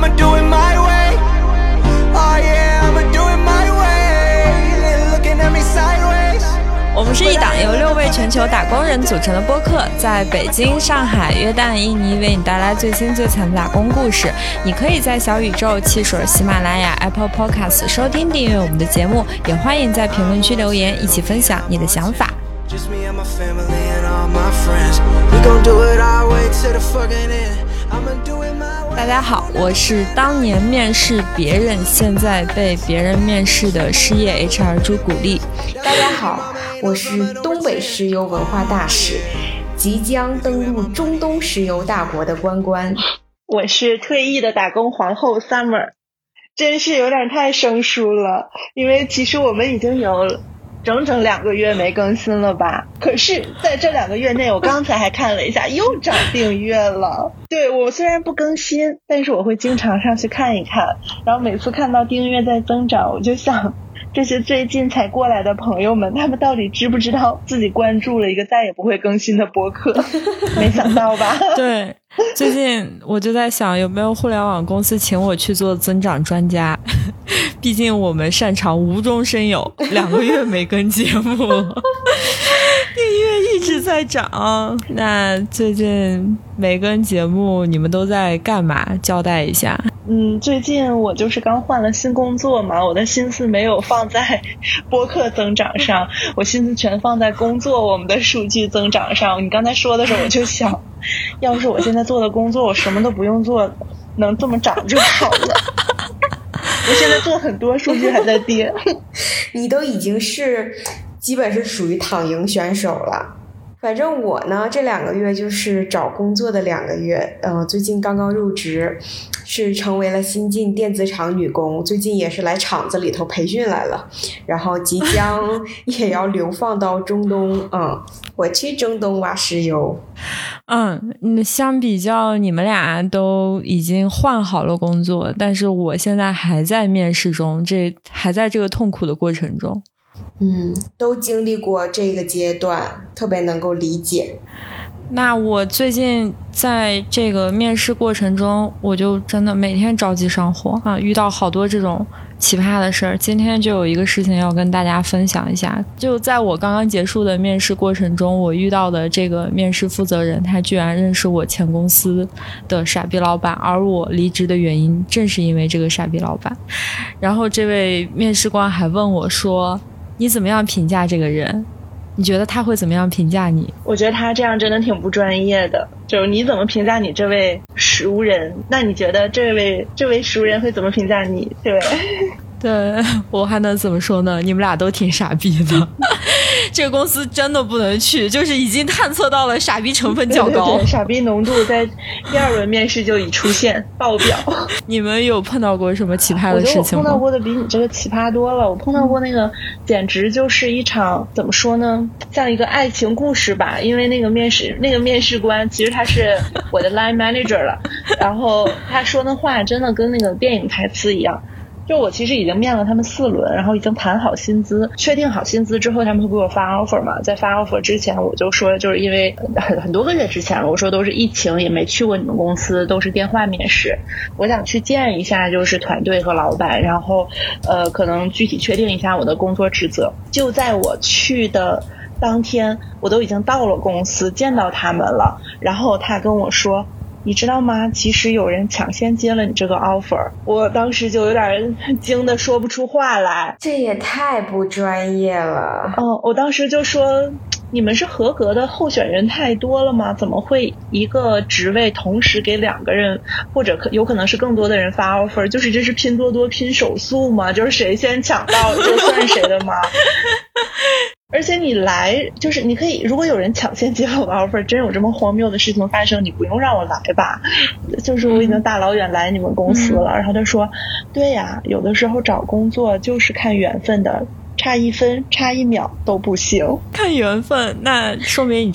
I'ma do it my way. Oh yeah, I'ma do it my way. They're looking at me sideways. 我们是一档由6位全球打工人组成的播客，在北京、上海、约旦、印尼为你带来最新最惨的打工故事。你可以在小宇宙、汽水、喜马拉雅、Apple Podcast 收听订阅我们的节目，也欢迎在评论区留言，一起分享你的想法。Just me and my family and all my friends. We gon' do it our way to the fucking end. I'ma do it my way. 大家好，我是当年面试别人，现在被别人面试的失业 HR 朱古力。大家好，我是东北石油文化大使，即将登陆中东石油大国的关关。我是退役的打工皇后 summer， 真是有点太生疏了，因为其实我们已经有了整2个月没更新了吧？可是在这2个月内，我刚才还看了一下，又涨订阅了。对，我虽然不更新，但是我会经常上去看一看，然后每次看到订阅在增长，我就想这些最近才过来的朋友们，他们到底知不知道自己关注了一个再也不会更新的播客？没想到吧？对，最近我就在想，有没有互联网公司请我去做增长专家？毕竟我们擅长无中生有，2个月没更节目，订阅一直在涨。那最近没更节目，你们都在干嘛？交代一下。最近我就是刚换了新工作嘛，我的心思没有放在播客增长上，我心思全放在工作我们的数据增长上。你刚才说的时候，我就想，要是我现在做的工作，我什么都不用做，能这么涨就好了。我现在做很多数据还在跌。你都已经是基本是属于躺赢选手了。反正我呢，这2个月就是找工作的2个月，最近刚刚入职，是成为了新进电子厂女工，最近也是来厂子里头培训来了，然后即将也要流放到中东。我去中东挖石油。相比较你们俩都已经换好了工作，但是我现在还在面试中，还在这个痛苦的过程中。都经历过这个阶段，特别能够理解。那我最近在这个面试过程中，我就真的每天着急上火啊，遇到好多这种奇葩的事儿。今天就有一个事情要跟大家分享一下，就在我刚刚结束的面试过程中，我遇到的这个面试负责人，他居然认识我前公司的傻逼老板，而我离职的原因正是因为这个傻逼老板。然后这位面试官还问我说，你怎么样评价这个人？你觉得他会怎么样评价你？我觉得他这样真的挺不专业的，就是你怎么评价你这位熟人，那你觉得这位熟人会怎么评价你？对对，我还能怎么说呢？你们俩都挺傻逼的。这个公司真的不能去，就是已经探测到了傻逼成分较高。对对对，傻逼浓度在2轮面试就已出现爆表。你们有碰到过什么奇葩的事情吗？我觉得我碰到过的比你这个奇葩多了。我碰到过那个简直就是一场，怎么说呢，像一个爱情故事吧。因为那个面试官其实他是我的 line manager 了，然后他说的话真的跟那个电影台词一样。就我其实已经面了他们4轮，然后已经谈好薪资，确定好薪资之后他们会给我发 offer 嘛。在发 offer 之前我就说，就是因为很多个月之前了，我说都是疫情，也没去过你们公司，都是电话面试，我想去见一下就是团队和老板，然后可能具体确定一下我的工作职责。就在我去的当天，我都已经到了公司见到他们了，然后他跟我说，你知道吗？其实有人抢先接了你这个 offer。 我当时就有点惊得说不出话来，这也太不专业了。我当时就说，你们是合格的候选人太多了吗？怎么会一个职位同时给2个人，或者有可能是更多的人发 offer？ 就是这是拼多多拼手速吗？就是谁先抢到就算谁的吗？而且你来，就是你可以，如果有人抢先接我的 offer， 真有这么荒谬的事情发生，你不用让我来吧？就是我已经大老远来你们公司了。然后他说，对呀，有的时候找工作就是看缘分的，差1分差1秒都不行。看缘分，那说明你与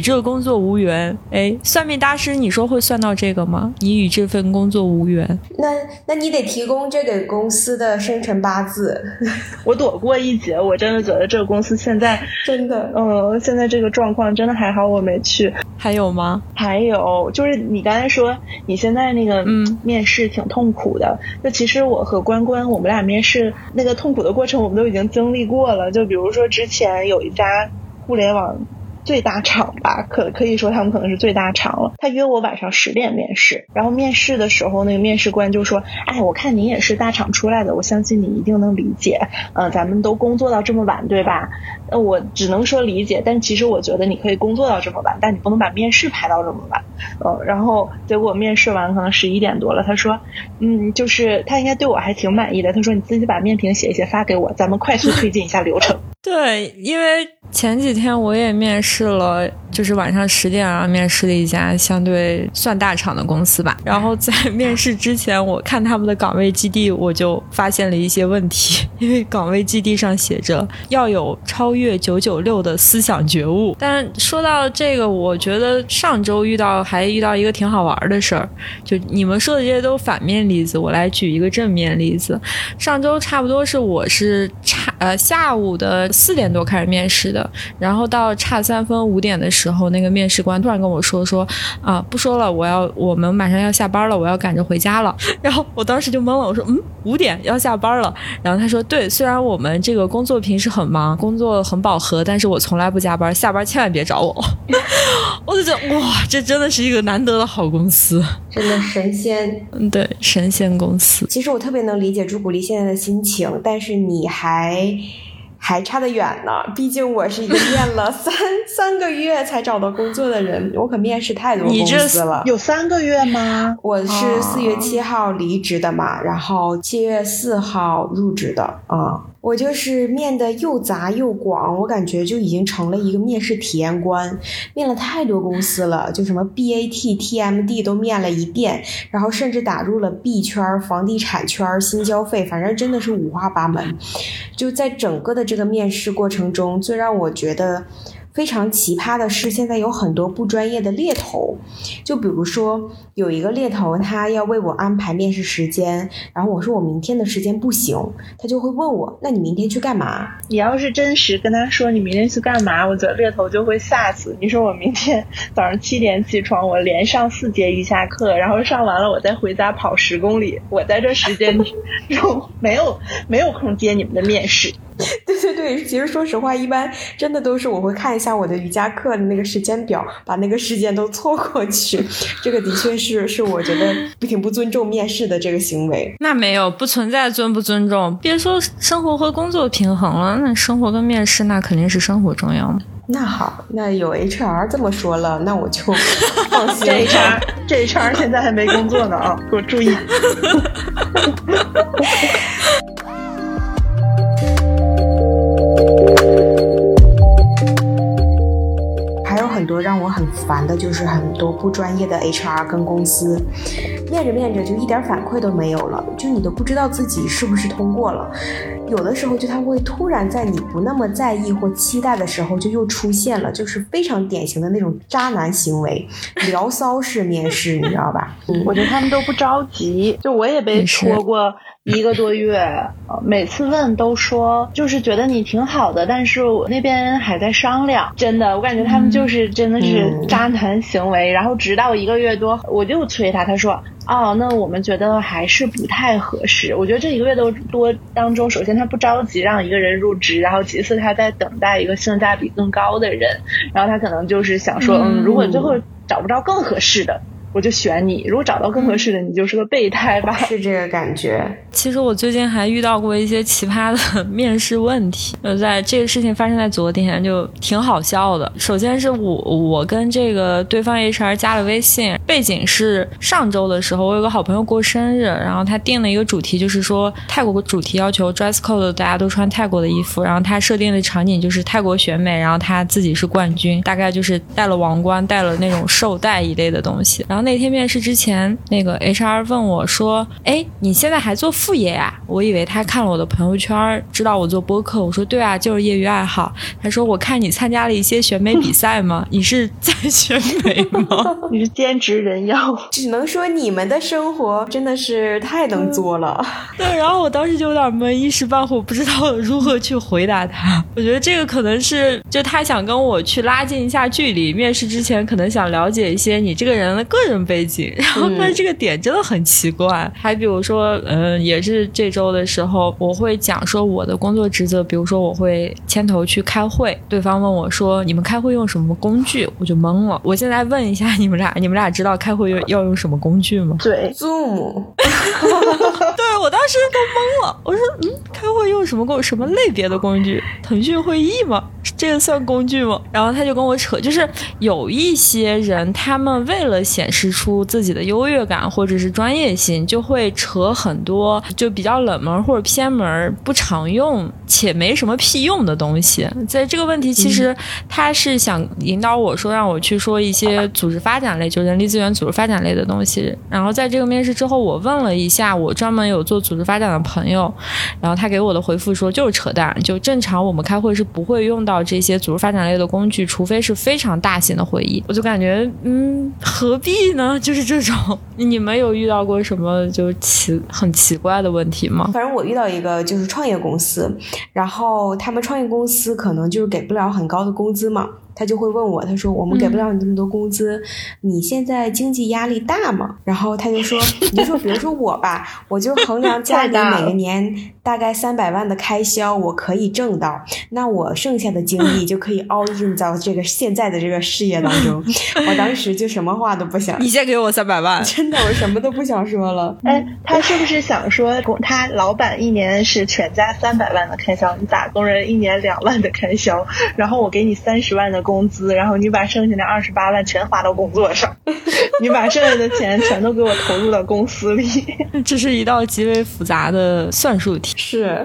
这个工作无缘。哎，算命大师，你说会算到这个吗？你与这份工作无缘，那你得提供这个公司的生辰八字。我躲过一劫，我真的觉得这个公司现在真的，现在这个状况真的还好我没去。还有吗？还有就是你刚才说你现在那个面试挺痛苦的，就其实我和关关我们俩面试那个痛苦的过程我们都已经经历过了。就比如说之前有一家互联网最大厂吧，可以说他们可能是最大厂了。他约我晚上10点面试，然后面试的时候那个面试官就说：“哎，我看你也是大厂出来的，我相信你一定能理解。咱们都工作到这么晚，对吧？”我只能说理解，但其实我觉得你可以工作到这么晚，但你不能把面试排到这么晚。然后结果面试完可能11点多了，他说：“就是他应该对我还挺满意的。”他说：“你自己把面评写一写发给我，咱们快速推进一下流程。”对，因为前几天我也面试了，就是晚上10点啊，面试了一家相对算大厂的公司吧。然后在面试之前，我看他们的岗位基地，我就发现了一些问题，因为岗位基地上写着要有超越996的思想觉悟。但说到这个，我觉得上周遇到一个挺好玩的事儿，就你们说的这些都反面例子，我来举一个正面例子。上周差不多是我是下午的4点多开始面试的，然后到3:05的时候，那个面试官突然跟我说不说了，我们马上要下班了，我要赶着回家了。然后我当时就懵了，我说5点要下班了？然后他说对，虽然我们这个工作平时很忙，工作很饱和，但是我从来不加班，下班千万别找我。我就觉得哇，这真的是一个难得的好公司，真的神仙。对，神仙公司。其实我特别能理解朱古力现在的心情，但是你还差得远呢，毕竟我是一个面了 三个月才找到工作的人，我可面试太多公司了。有3个月吗？我是4月7号离职的嘛，然后7月4号入职的我就是面的又杂又广，我感觉就已经成了一个面试体验官，面了太多公司了，就什么 BAT TMD 都面了一遍，然后甚至打入了 B 圈、房地产圈、新交费，反正真的是五花八门。就在整个的这个面试过程中，最让我觉得非常奇葩的是，现在有很多不专业的猎头，就比如说有一个猎头他要为我安排面试时间，然后我说我明天的时间不行，他就会问我那你明天去干嘛。你要是真实跟他说你明天去干嘛，我觉得猎头就会吓死。你说我明天早上7点起床，我连上4节瑜伽课，然后上完了我再回家跑10公里，我在这时间没有空接你们的面试。对对对，其实说实话，一般真的都是我会看一下我的瑜伽课的那个时间表，把那个时间都错过去。这个的确是我觉得挺不尊重面试的这个行为。那没有，不存在尊不尊重，别说生活和工作平衡了，那生活跟面试那肯定是生活重要嘛。那好，那有 HR 这么说了，那我就放心了。这 HR 现在还没工作呢啊，给我注意。还有很多让我很烦的就是很多不专业的 HR 跟公司，面着面着就一点反馈都没有了，就你都不知道自己是不是通过了。有的时候就他会突然在你不那么在意或期待的时候就又出现了，就是非常典型的那种渣男行为，聊骚式面试，你知道吧？我觉得他们都不着急，就我也被戳过1个多月，每次问都说就是觉得你挺好的，但是我那边还在商量。真的，我感觉他们就是真的是渣男行为。然后直到1个月多，我就催他，他说那我们觉得还是不太合适。我觉得这1个月多当中，首先他不着急让一个人入职，然后其次他在等待一个性价比更高的人，然后他可能就是想说如果最后找不着更合适的我就选你，如果找到更合适的你就是个备胎吧，是这个感觉。其实我最近还遇到过一些奇葩的面试问题，就在这个事情发生在昨天，就挺好笑的。首先是我跟这个对方 HR 加了微信，背景是上周的时候我有个好朋友过生日，然后他定了一个主题，就是说泰国主题要求 dress code， 大家都穿泰国的衣服，然后他设定的场景就是泰国选美，然后他自己是冠军，大概就是戴了王冠，戴了那种绶带一类的东西。然后那天面试之前，那个 HR 问我说：“哎，你现在还做服副业啊，我以为他看了我的朋友圈知道我做播客，我说对啊，就是业余爱好。他说我看你参加了一些选美比赛吗？你是在选美吗？你是兼职人妖。只能说你们的生活真的是太能作了、对，然后我当时就有点懵，一时半会我不知道如何去回答他。我觉得这个可能是就他想跟我去拉近一下距离，面试之前可能想了解一些你这个人的个人背景，然后但这个点真的很奇怪。还比如说也是这周的时候我会讲说我的工作职责，比如说我会牵头去开会，对方问我说你们开会用什么工具，我就懵了。我现在问一下你们俩知道开会要用什么工具吗？对， Zoom。 对，我当时都懵了，我说开会用什么类别的工具？腾讯会议吗？这个算工具吗？然后他就跟我扯，就是有一些人他们为了显示出自己的优越感或者是专业性，就会扯很多就比较冷门或者偏门不常用且没什么屁用的东西。在这个问题其实他是想引导我说让我去说一些组织发展类，就人力资源组织发展类的东西。然后在这个面试之后我问了一下我专门有做组织发展的朋友，然后他给我的回复说就是扯淡，就正常我们开会是不会用到这些组织发展类的工具，除非是非常大型的会议。我就感觉何必呢，就是这种。你们有遇到过什么就很奇怪的问题吗？反正我遇到一个就是创业公司，然后他们创业公司可能就是给不了很高的工资嘛，他就会问我，他说我们给不了你这么多工资，你现在经济压力大吗？然后他就说，你就说比如说我吧，我就衡量家里每个年大概300万的开销我可以挣到，那我剩下的精力就可以 all in 到这个现在的这个事业当中。我当时就什么话都不想，你先给我300万，真的我什么都不想说了。他是不是想说他老板一年是全家300万的开销，你打工人一年2万的开销，然后我给你30万的工资，然后你把剩下的28万全花到工作上，你把剩下的钱全都给我投入到公司里。这是一道极为复杂的算术题。是，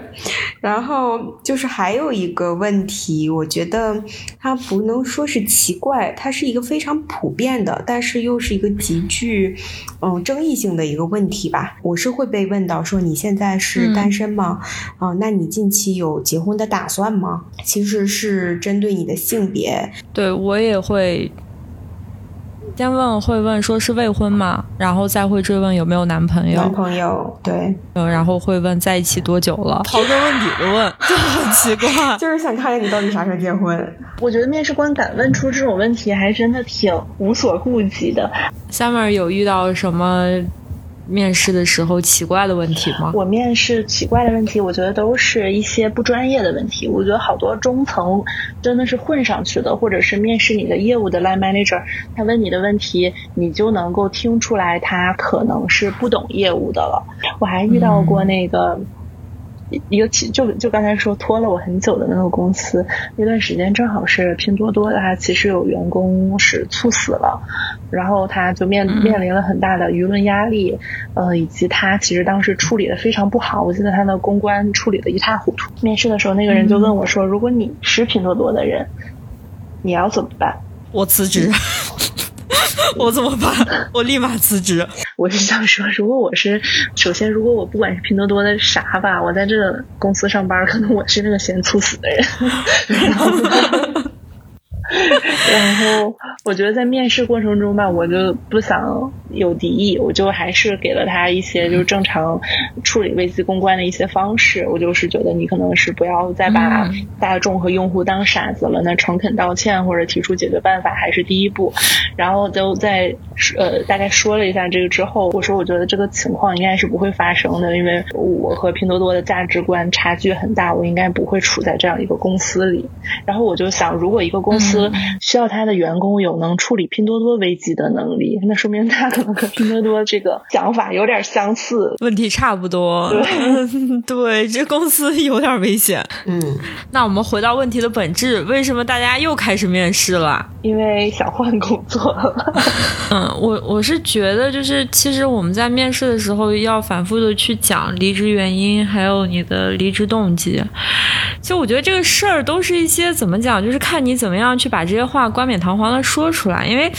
然后就是还有一个问题，我觉得它不能说是奇怪，它是一个非常普遍的，但是又是一个极具争议性的一个问题吧。我是会被问到说你现在是单身吗？那你近期有结婚的打算吗？其实是针对你的性别。对，我也会先会问说是未婚吗，然后再会追问有没有男朋友。对，然后会问在一起多久了，刨根问底的问，就很奇怪。就是想看看你到底啥时候结婚。我觉得面试官敢问出这种问题还真的挺无所顾忌的。Summer 有遇到什么面试的时候奇怪的问题吗？我面试奇怪的问题我觉得都是一些不专业的问题。我觉得好多中层真的是混上去的，或者是面试你的业务的 line manager， 他问你的问题你就能够听出来他可能是不懂业务的了。我还遇到过那个一个就刚才说拖了我很久的那个公司，那段时间正好是拼多多它其实有员工是猝死了，然后他就面临了很大的舆论压力，以及他其实当时处理的非常不好，我记得他的公关处理的一塌糊涂。面试的时候那个人就问我说，如果你是拼多多的人你要怎么办？我辞职。我怎么办？我立马辞职。我是想说，如果我不管是拼多多的啥吧，我在这个公司上班，可能我是那个先猝死的人。然后我觉得在面试过程中吧，我就不想有敌意，我就还是给了他一些就是正常处理危机公关的一些方式。我就是觉得你可能是不要再把大众和用户当傻子了，那诚恳道歉或者提出解决办法还是第一步。然后就在大概说了一下这个之后，我说我觉得这个情况应该是不会发生的，因为我和拼多多的价值观差距很大，我应该不会处在这样一个公司里。然后我就想，如果一个公司需要他的员工有能处理拼多多危机的能力，那说明他可能和拼多多这个想法有点相似，问题差不多。 对，这公司有点危险。那我们回到问题的本质，为什么大家又开始面试了？因为想换工作了。我是觉得就是其实我们在面试的时候要反复的去讲离职原因还有你的离职动机。其实我觉得这个事儿都是一些怎么讲，就是看你怎么样去把这些话冠冕堂皇的说出来。因为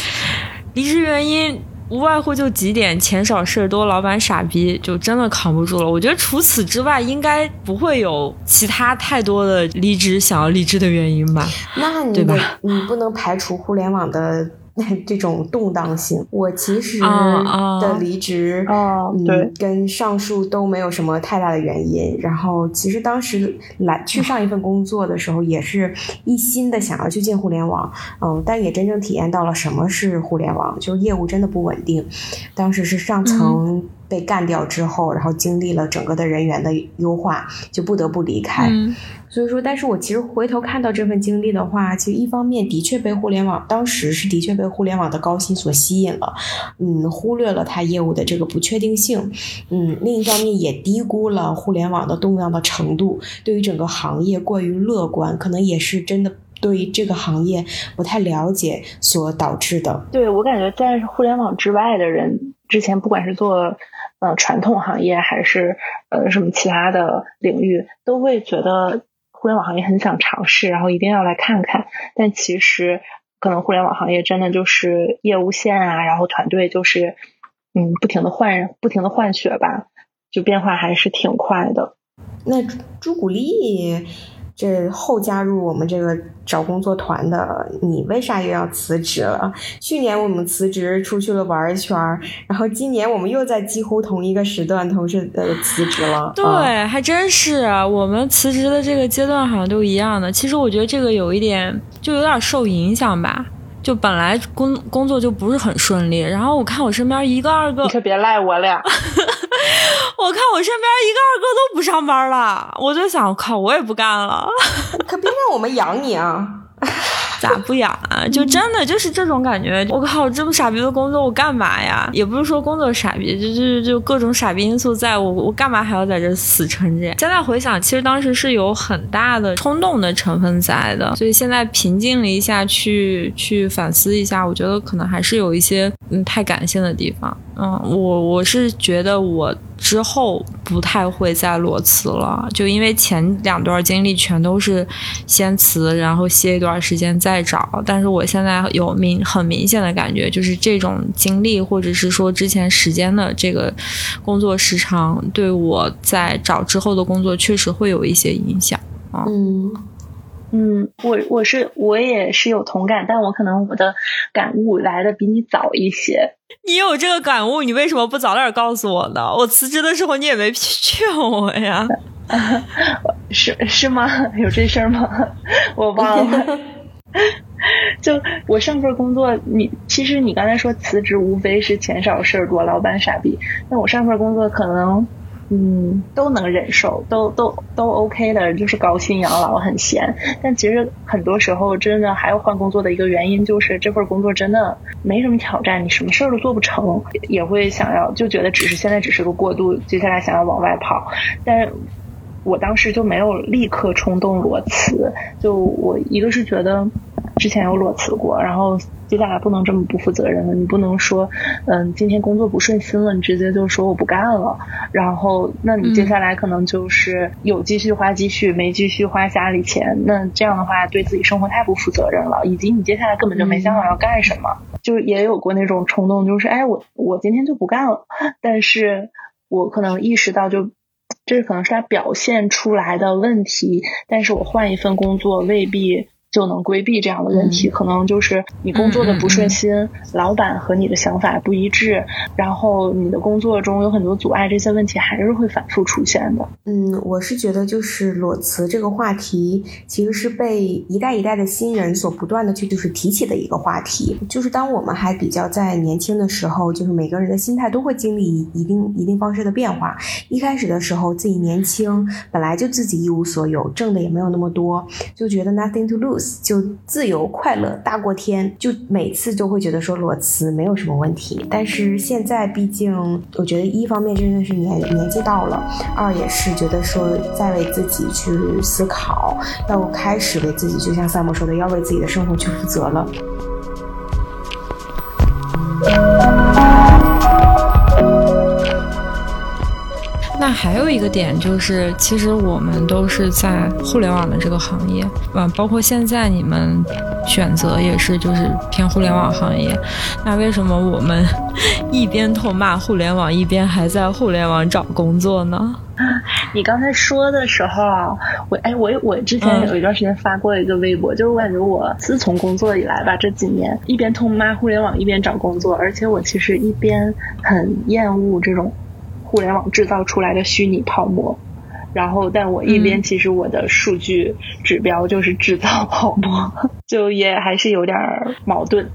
离职原因无外乎就几点，钱少事多，老板傻逼，就真的扛不住了。我觉得除此之外应该不会有其他太多的离职想要离职的原因吧。那你对吧，你不能排除互联网的这种动荡性。我其实的离职跟上述都没有什么太大的原因，然后其实当时去上一份工作的时候也是一心的想要去进互联网，但也真正体验到了什么是互联网，就是业务真的不稳定。当时是上层被干掉之后，然后经历了整个的人员的优化，就不得不离开。所以说，但是我其实回头看到这份经历的话，其实一方面的确被互联网，当时是的确被互联网的高薪所吸引了，忽略了它业务的这个不确定性，另一方面也低估了互联网的动荡的程度，对于整个行业过于乐观，可能也是真的对于这个行业不太了解所导致的。对，我感觉在互联网之外的人，之前不管是做传统行业还是什么其他的领域，都会觉得互联网行业很想尝试，然后一定要来看看。但其实可能互联网行业真的就是业务线啊，然后团队就是不停的换血吧，就变化还是挺快的。那朱古力这后加入我们这个找工作团的，你为啥又要辞职了？去年我们辞职出去了玩一圈，然后今年我们又在几乎同一个时段同时辞职了。对，还真是啊，我们辞职的这个阶段好像都一样的。其实我觉得这个有点受影响吧。就本来工作就不是很顺利，然后我看我身边一个二个，你可别赖我俩。我看我身边一个二个都不上班了，我就想，靠，我也不干了。可别让我们养你啊！咋不养啊？就真的就是这种感觉。我靠，这么傻逼的工作我干嘛呀？也不是说工作傻逼，就各种傻逼因素在，我干嘛还要在这死撑着呀？现在回想，其实当时是有很大的冲动的成分在的，所以现在平静了一下，去反思一下，我觉得可能还是有一些太感性的地方。我是觉得我之后不太会再裸辞了，就因为前两段经历全都是先辞，然后歇一段时间再找。但是我现在有很明显的感觉，就是这种经历或者是说之前时间的这个工作时长，对我在找之后的工作确实会有一些影响。我也是有同感，但我可能我的感悟来的比你早一些。你有这个感悟，你为什么不早点告诉我呢？我辞职的时候你也没劝我呀。是吗？有这事儿吗？我忘了。就我上份工作，其实你刚才说辞职无非是钱少事多，老板傻逼。那我上份工作可能都能忍受，都 OK 的，就是高薪养老很闲。但其实很多时候真的还有换工作的一个原因，就是这份工作真的没什么挑战，你什么事儿都做不成，也会想要就觉得现在只是个过渡，接下来想要往外跑。但是我当时就没有立刻冲动裸辞，就我一个是觉得之前有裸辞过，然后接下来不能这么不负责任了，你不能说今天工作不顺心了，你直接就说我不干了，然后那你接下来可能就是有继续花积蓄，没继续花家里钱，那这样的话对自己生活太不负责任了，以及你接下来根本就没想好要干什么。就是也有过那种冲动，就是我今天就不干了，但是我可能意识到就这可能是他表现出来的问题，但是我换一份工作未必就能规避这样的问题。可能就是你工作的不顺心，老板和你的想法不一致，然后你的工作中有很多阻碍，这些问题还是会反复出现的。我是觉得就是裸辞这个话题其实是被一代一代的新人所不断的去就是提起的一个话题。就是当我们还比较在年轻的时候，就是每个人的心态都会经历一定方式的变化。一开始的时候自己年轻，本来就自己一无所有，挣的也没有那么多，就觉得 nothing to lose， 就自由快乐大过天，就每次都会觉得说裸辞没有什么问题。但是现在毕竟我觉得一方面真的是年纪到了，二也是觉得说在为自己去思考，要开始为自己，就像summer说的，要为自己的生活去负责了。那还有一个点就是，其实我们都是在互联网的这个行业，包括现在你们选择也是就是偏互联网行业。那为什么我们一边痛骂互联网，一边还在互联网找工作呢？你刚才说的时候，我之前有一段时间发过一个微博，就是我感觉我自从工作以来吧，这几年一边痛骂互联网，一边找工作，而且我其实一边很厌恶这种互联网制造出来的虚拟泡沫，然后但我一边其实我的数据指标就是制造泡沫，就也还是有点矛盾。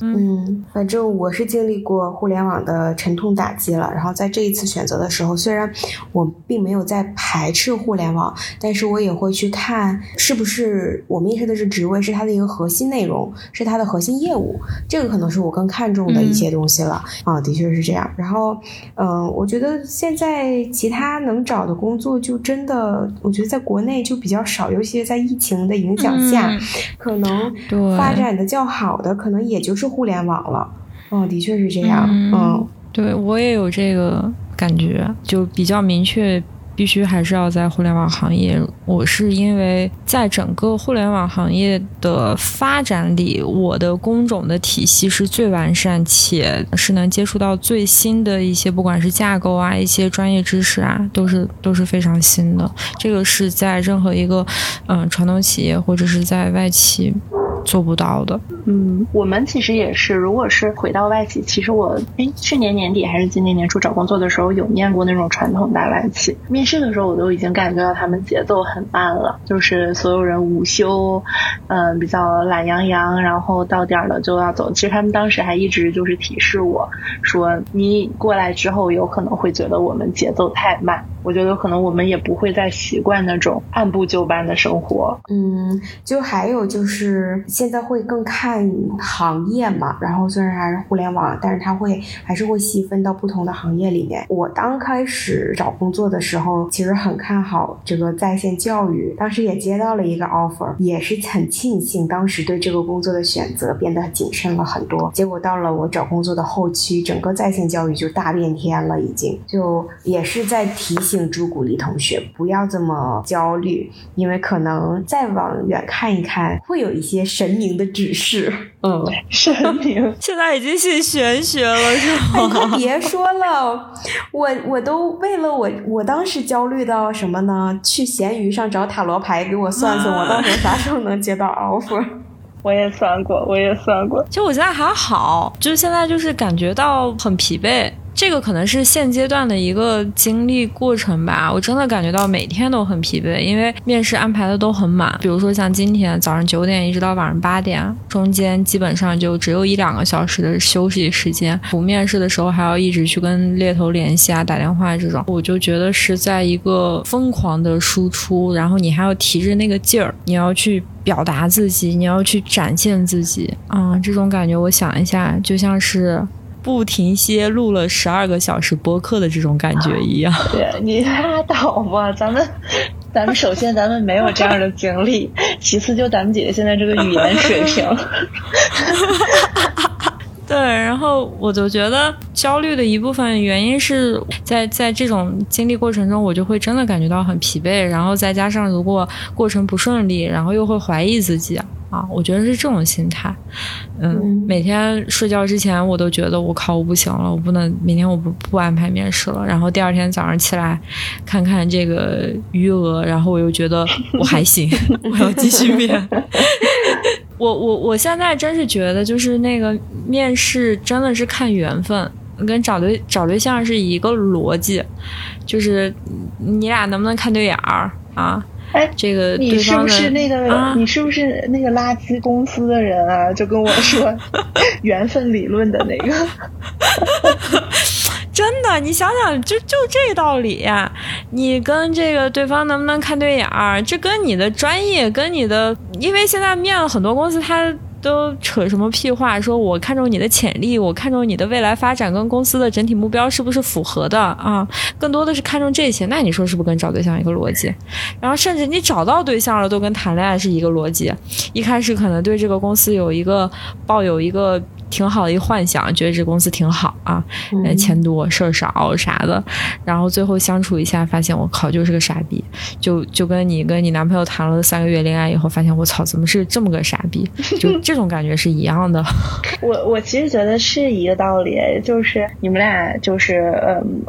反正我是经历过互联网的沉痛打击了，然后在这一次选择的时候，虽然我并没有在排斥互联网，但是我也会去看是不是我面试的是职位，是它的一个核心内容，是它的核心业务，这个可能是我更看重的一些东西了。的确是这样。然后我觉得现在其他能找的工作就真的我觉得在国内就比较少，尤其是在疫情的影响下，可能发展的较好的可能也就是互联网了。的确是这样。对，我也有这个感觉，就比较明确必须还是要在互联网行业。我是因为在整个互联网行业的发展里，我的工种的体系是最完善，且是能接触到最新的一些不管是架构啊，一些专业知识啊，都是非常新的。这个是在任何一个传统企业或者是在外企做不到的。我们其实也是，如果是回到外企，其实我去年年底还是今年年初找工作的时候有面过那种传统大外企，面试的时候我都已经感觉到他们节奏很慢了，就是所有人午休，比较懒洋洋，然后到点了就要走。其实他们当时还一直就是提示我说，你过来之后有可能会觉得我们节奏太慢，我觉得可能我们也不会再习惯那种按部就班的生活。就还有就是现在会更看行业嘛，然后虽然还是互联网，但是它还是会细分到不同的行业里面。我刚开始找工作的时候，其实很看好这个在线教育，当时也接到了一个 offer， 也是很庆幸当时对这个工作的选择变得谨慎了很多。结果到了我找工作的后期，整个在线教育就大变天了，已经就也是在提醒朱古力同学不要这么焦虑，因为可能再往远看一看，会有一些神明的指示。神明现在已经是玄学了是吗？你可别说了，我都为了我当时焦虑到什么呢？去闲鱼上找塔罗牌给我算算，我到底啥时候能接到 offer。我也算过，其实我现在还好，就是现在就是感觉到很疲惫，这个可能是现阶段的一个经历过程吧。我真的感觉到每天都很疲惫，因为面试安排的都很满，比如说像今天早上9点一直到晚上8点，中间基本上就只有1-2个小时的休息时间。不面试的时候还要一直去跟猎头联系啊，打电话这种，我就觉得是在一个疯狂的输出，然后你还要提着那个劲儿，你要去表达自己，你要去展现自己这种感觉我想一下就像是不停歇录了12个小时播客的这种感觉一样。对，你拉倒吧，咱们首先咱们没有这样的经历，其次就咱们姐姐现在这个语言水平。对，然后我就觉得焦虑的一部分原因是在这种经历过程中，我就会真的感觉到很疲惫，然后再加上如果过程不顺利，然后又会怀疑自己啊，我觉得是这种心态。每天睡觉之前我都觉得我不行了，我不能明天我不安排面试了，然后第二天早上起来看看这个余额，然后我又觉得我还行，我要继续面。我现在真是觉得就是那个面试真的是看缘分，跟找对象是一个逻辑，就是你俩能不能看对眼儿啊。这个对方你是不是那个垃圾公司的人啊？就跟我说缘分理论的那个。真的，你想想就这道理呀，你跟这个对方能不能看对眼儿，这跟你的专业跟你的，因为现在面了很多公司他都扯什么屁话，说我看中你的潜力，我看中你的未来发展跟公司的整体目标是不是符合的啊？更多的是看中这些，那你说是不是跟找对象一个逻辑？然后甚至你找到对象了，都跟谈恋爱是一个逻辑。一开始可能对这个公司抱有一个挺好的一个幻想，觉得这公司挺好啊，钱多事儿少啥的，然后最后相处一下发现我靠就是个傻逼，就跟你男朋友谈了3个月恋爱以后发现我操怎么是这么个傻逼，就这种感觉是一样的。我其实觉得是一个道理，就是你们俩就是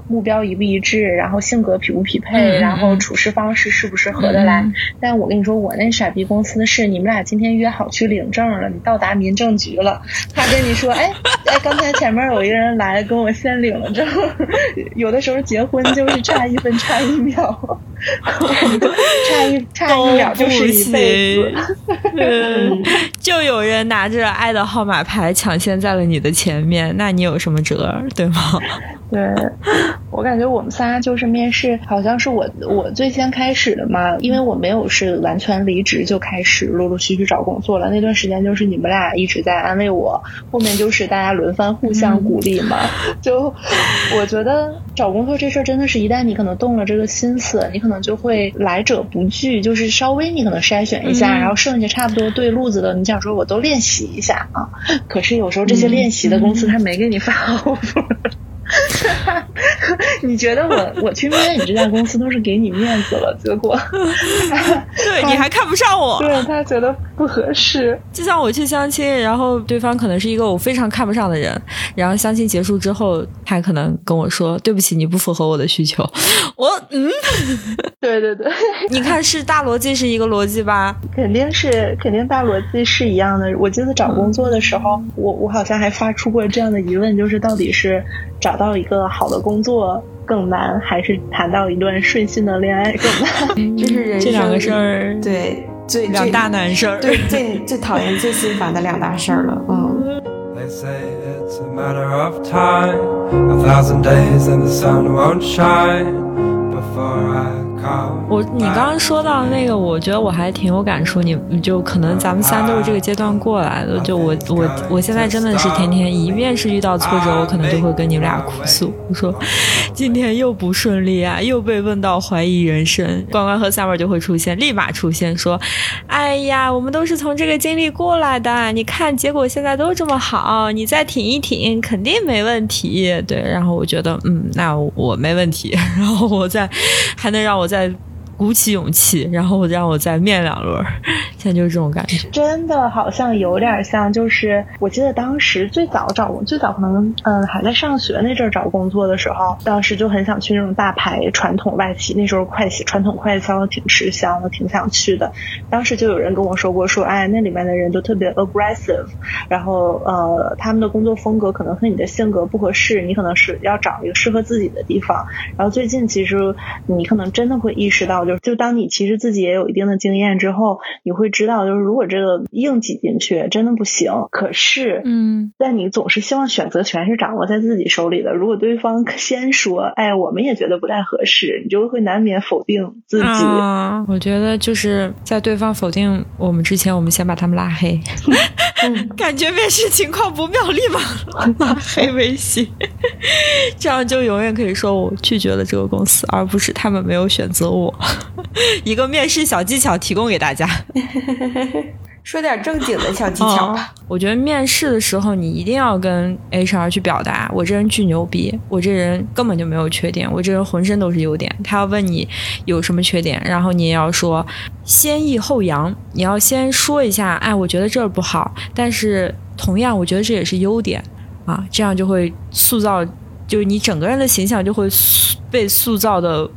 目标一不一致，然后性格匹不匹配，然后处事方式是不是合得来，但我跟你说我那傻逼公司的是你们俩今天约好去领证了，你到达民政局了，他跟你说哎，刚才前面有一个人来跟我先领了证。有的时候结婚就是差一分差一秒，差一秒就是一辈子。就有人拿着爱的号码牌抢先在了你的前面，那你有什么辙，对吗？对，我感觉我们仨就是面试好像是我最先开始的嘛，因为我没有是完全离职就开始陆陆续续找工作了，那段时间就是你们俩一直在安慰我，后面就是大家轮番互相鼓励嘛。就我觉得找工作这事儿真的是一旦你可能动了这个心思，你可能就会来者不拒，就是稍微你可能筛选一下，然后剩下差不多对路子的你想说我都练习一下啊，可是有时候这些练习的公司他没给你发offer。你觉得我去面你这家公司都是给你面子了，结果对你还看不上我，对他觉得不合适。就像我去相亲，然后对方可能是一个我非常看不上的人，然后相亲结束之后他可能跟我说对不起你不符合我的需求，我对对对，你看是大逻辑是一个逻辑吧，肯定大逻辑是一样的。我记得找工作的时候我好像还发出过这样的疑问，就是到底是找到一个好的工作更难，还是谈到一段顺心的恋爱更难？这是人生这两个事儿，对，最两大难事儿，对，最讨厌、最心烦的两大事儿了。They say it's a matter of time, 1,000 days and the sun won't shine before I.你刚刚说到那个，我觉得我还挺有感触。你就可能咱们三都是这个阶段过来的。就我现在真的是天天一面是遇到挫折，我可能就会跟你们俩哭诉，我说今天又不顺利啊，又被问到怀疑人生。关关和 summer 就会出现，立马出现说：“哎呀，我们都是从这个经历过来的，你看结果现在都这么好，你再挺一挺，肯定没问题。”对，然后我觉得那我没问题，然后我再还能让我再鼓起勇气，然后让我再面2轮，现在就是这种感觉。真的好像有点像，就是我记得当时最早可能还在上学那阵找工作的时候，当时就很想去那种大牌传统外企，那时候传统快销挺吃香的，挺想去的。当时就有人跟我说过，说哎那里面的人都特别 aggressive， 然后他们的工作风格可能和你的性格不合适，你可能是要找一个适合自己的地方。然后最近其实你可能真的会意识到，就当你其实自己也有一定的经验之后，你会知道就是如果这个硬挤进去真的不行，可是但你总是希望选择权是掌握在自己手里的，如果对方先说哎我们也觉得不太合适，你就会难免否定自己我觉得就是在对方否定我们之前，我们先把他们拉黑。感觉面试情况不妙立马拉黑微信，这样就永远可以说我拒绝了这个公司，而不是他们没有选择我。一个面试小技巧提供给大家。说点正经的小技巧吧。我觉得面试的时候你一定要跟 HR 去表达我这人巨牛逼，我这人根本就没有缺点，我这人浑身都是优点。他要问你有什么缺点，然后你也要说先抑后扬，你要先说一下哎我觉得这儿不好，但是同样我觉得这也是优点啊，这样就会塑造，就是你整个人的形象就会被塑造的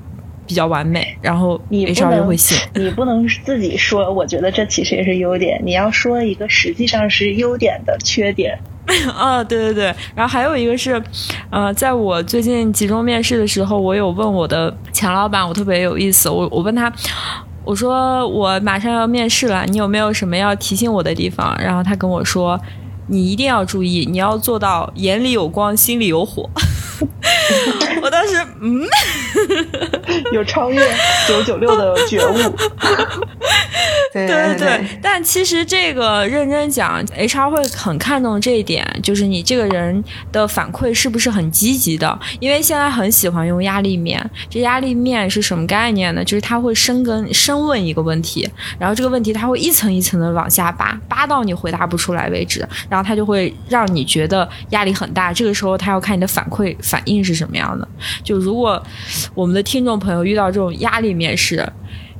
比较完美，然后 HR 就会信。你不能自己说我觉得这其实也是优点，你要说一个实际上是优点的缺点。对对对，然后还有一个是在我最近集中面试的时候，我有问我的前老板，我特别有意思，我问他，我说我马上要面试了，你有没有什么要提醒我的地方？然后他跟我说你一定要注意，你要做到眼里有光心里有火。我当时有超越996的觉悟。对对 对, 对，但其实这个认真讲 HR 会很看重这一点，就是你这个人的反馈是不是很积极的，因为现在很喜欢用压力面。这压力面是什么概念呢？就是他会深问一个问题，然后这个问题他会一层一层的往下扒到你回答不出来为止，然后他就会让你觉得压力很大。这个时候他要看你的反应是什么样的。就如果我们的听众朋友遇到这种压力面试，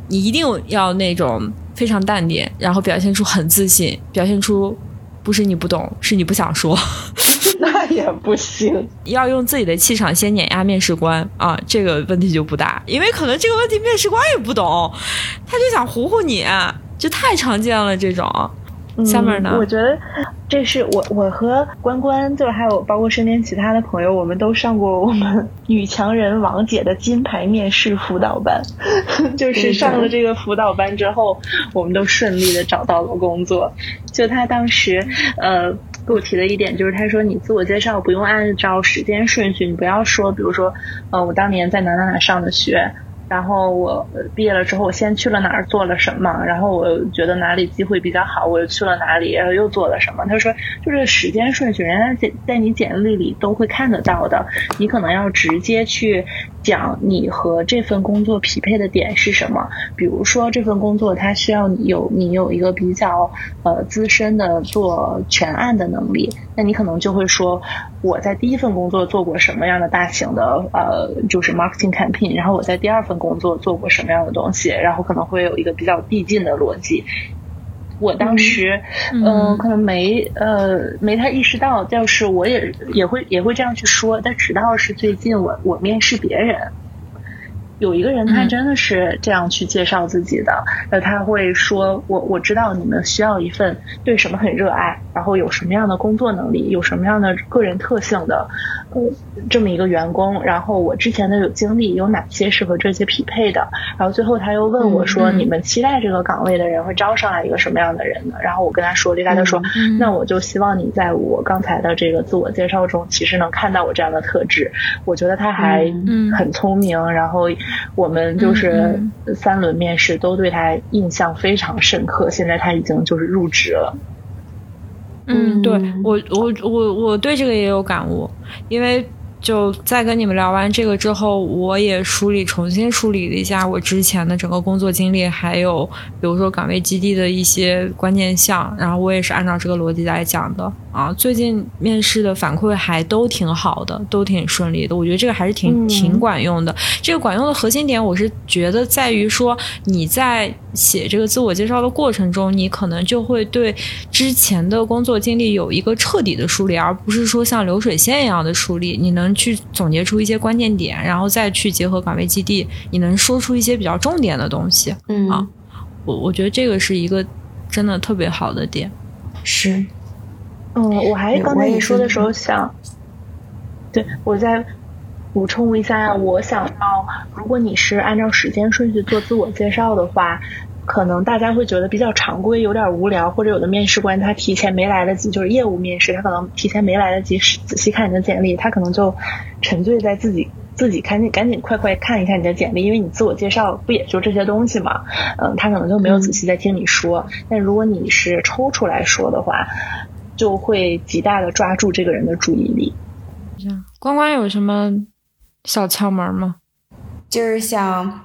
你一定要那种非常淡定，然后表现出很自信，表现出不是你不懂，是你不想说。那也不行，要用自己的气场先碾压面试官啊，这个问题就不大，因为可能这个问题面试官也不懂，他就想唬唬你，就太常见了这种。下面呢，我觉得这是我和关关，就是还有包括身边其他的朋友，我们都上过我们女强人王姐的金牌面试辅导班。就是上了这个辅导班之后，我们都顺利的找到了工作。就他当时给我提了一点，就是他说你自我介绍不用按照时间顺序，你不要说比如说我当年在哪上的学，然后我毕业了之后我先去了哪儿做了什么，然后我觉得哪里机会比较好我又去了哪里，然后又做了什么。他说就是时间顺序人家在你简历里都会看得到的，你可能要直接去讲你和这份工作匹配的点是什么。比如说这份工作它需要你有一个比较资深的做全案的能力，那你可能就会说我在第一份工作做过什么样的大型的就是 marketing campaign， 然后我在第二份工作做过什么样的东西，然后可能会有一个比较递进的逻辑。我当时可能没太意识到，但是我也会这样去说。但直到是最近我面试别人，有一个人他真的是这样去介绍自己的，他会说我知道你们需要一份对什么很热爱，然后有什么样的工作能力，有什么样的个人特性的这么一个员工，然后我之前的有经历有哪些是和这些匹配的。然后最后他又问我说你们期待这个岗位的人会招上来一个什么样的人呢？然后我跟他说这，他说那我就希望你在我刚才的这个自我介绍中其实能看到我这样的特质。我觉得他还很聪明，然后我们就是三轮面试都对他印象非常深刻，现在他已经就是入职了。对，我对这个也有感悟，因为就在跟你们聊完这个之后，我也重新梳理了一下我之前的整个工作经历，还有比如说岗位基地的一些关键项，然后我也是按照这个逻辑来讲的啊。最近面试的反馈还都挺好的，都挺顺利的，我觉得这个还是挺管用的。这个管用的核心点，我是觉得在于说你在写这个自我介绍的过程中，你可能就会对之前的工作经历有一个彻底的梳理，而不是说像流水线一样的梳理。你能去总结出一些关键点，然后再去结合岗位基地，你能说出一些比较重点的东西。我觉得这个是一个真的特别好的点。是，我还刚才你说的时候想，对，我在补充一下，我想到如果你是按照时间顺序做自我介绍的话，可能大家会觉得比较常规，有点无聊，或者有的面试官他提前没来得及，就是业务面试，他可能提前没来得及仔细看你的简历，他可能就沉醉在自己赶紧快看一下你的简历，因为你自我介绍不也就这些东西嘛，他可能就没有仔细在听你说。但如果你是抽出来说的话，就会极大的抓住这个人的注意力。关关有什么小窍门吗？就是想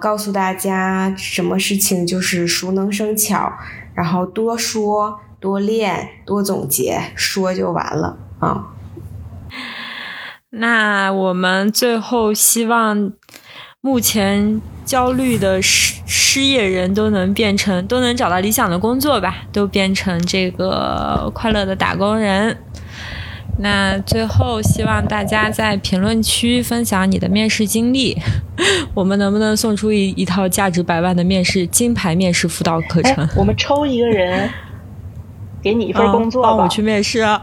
告诉大家什么事情就是熟能生巧，然后多说多练多总结，说就完了啊。那我们最后希望目前焦虑的失业人都能找到理想的工作吧，都变成这个快乐的打工人。那最后希望大家在评论区分享你的面试经历，我们能不能送出一套价值100万的金牌面试辅导课程？我们抽一个人给你一份工作吧，帮我去面试啊。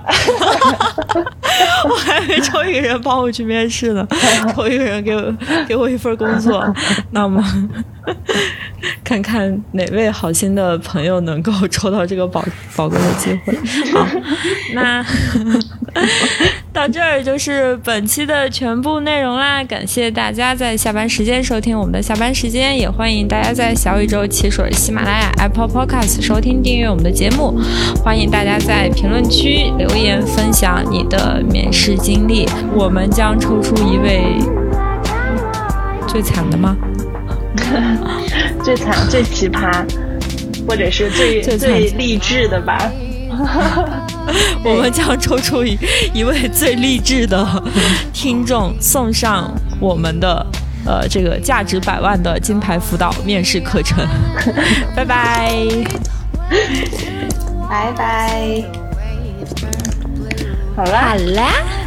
我还没抽一个人帮我去面试呢，抽一个人给我一份工作。那我们看看哪位好心的朋友能够抽到这个宝贵的机会。好，那到这儿就是本期的全部内容啦，感谢大家在下班时间收听我们的下班时间，也欢迎大家在小宇宙、汽水、喜马拉雅、 Apple Podcast 收听订阅我们的节目，欢迎大家在评论区留言分享你的面试经历，我们将抽出一位最惨的吗最惨最奇葩或者是 最励志的吧我们将抽出一位最励志的听众，送上我们的这个价值100万的金牌辅导面试课程拜拜拜拜，好啦好啦。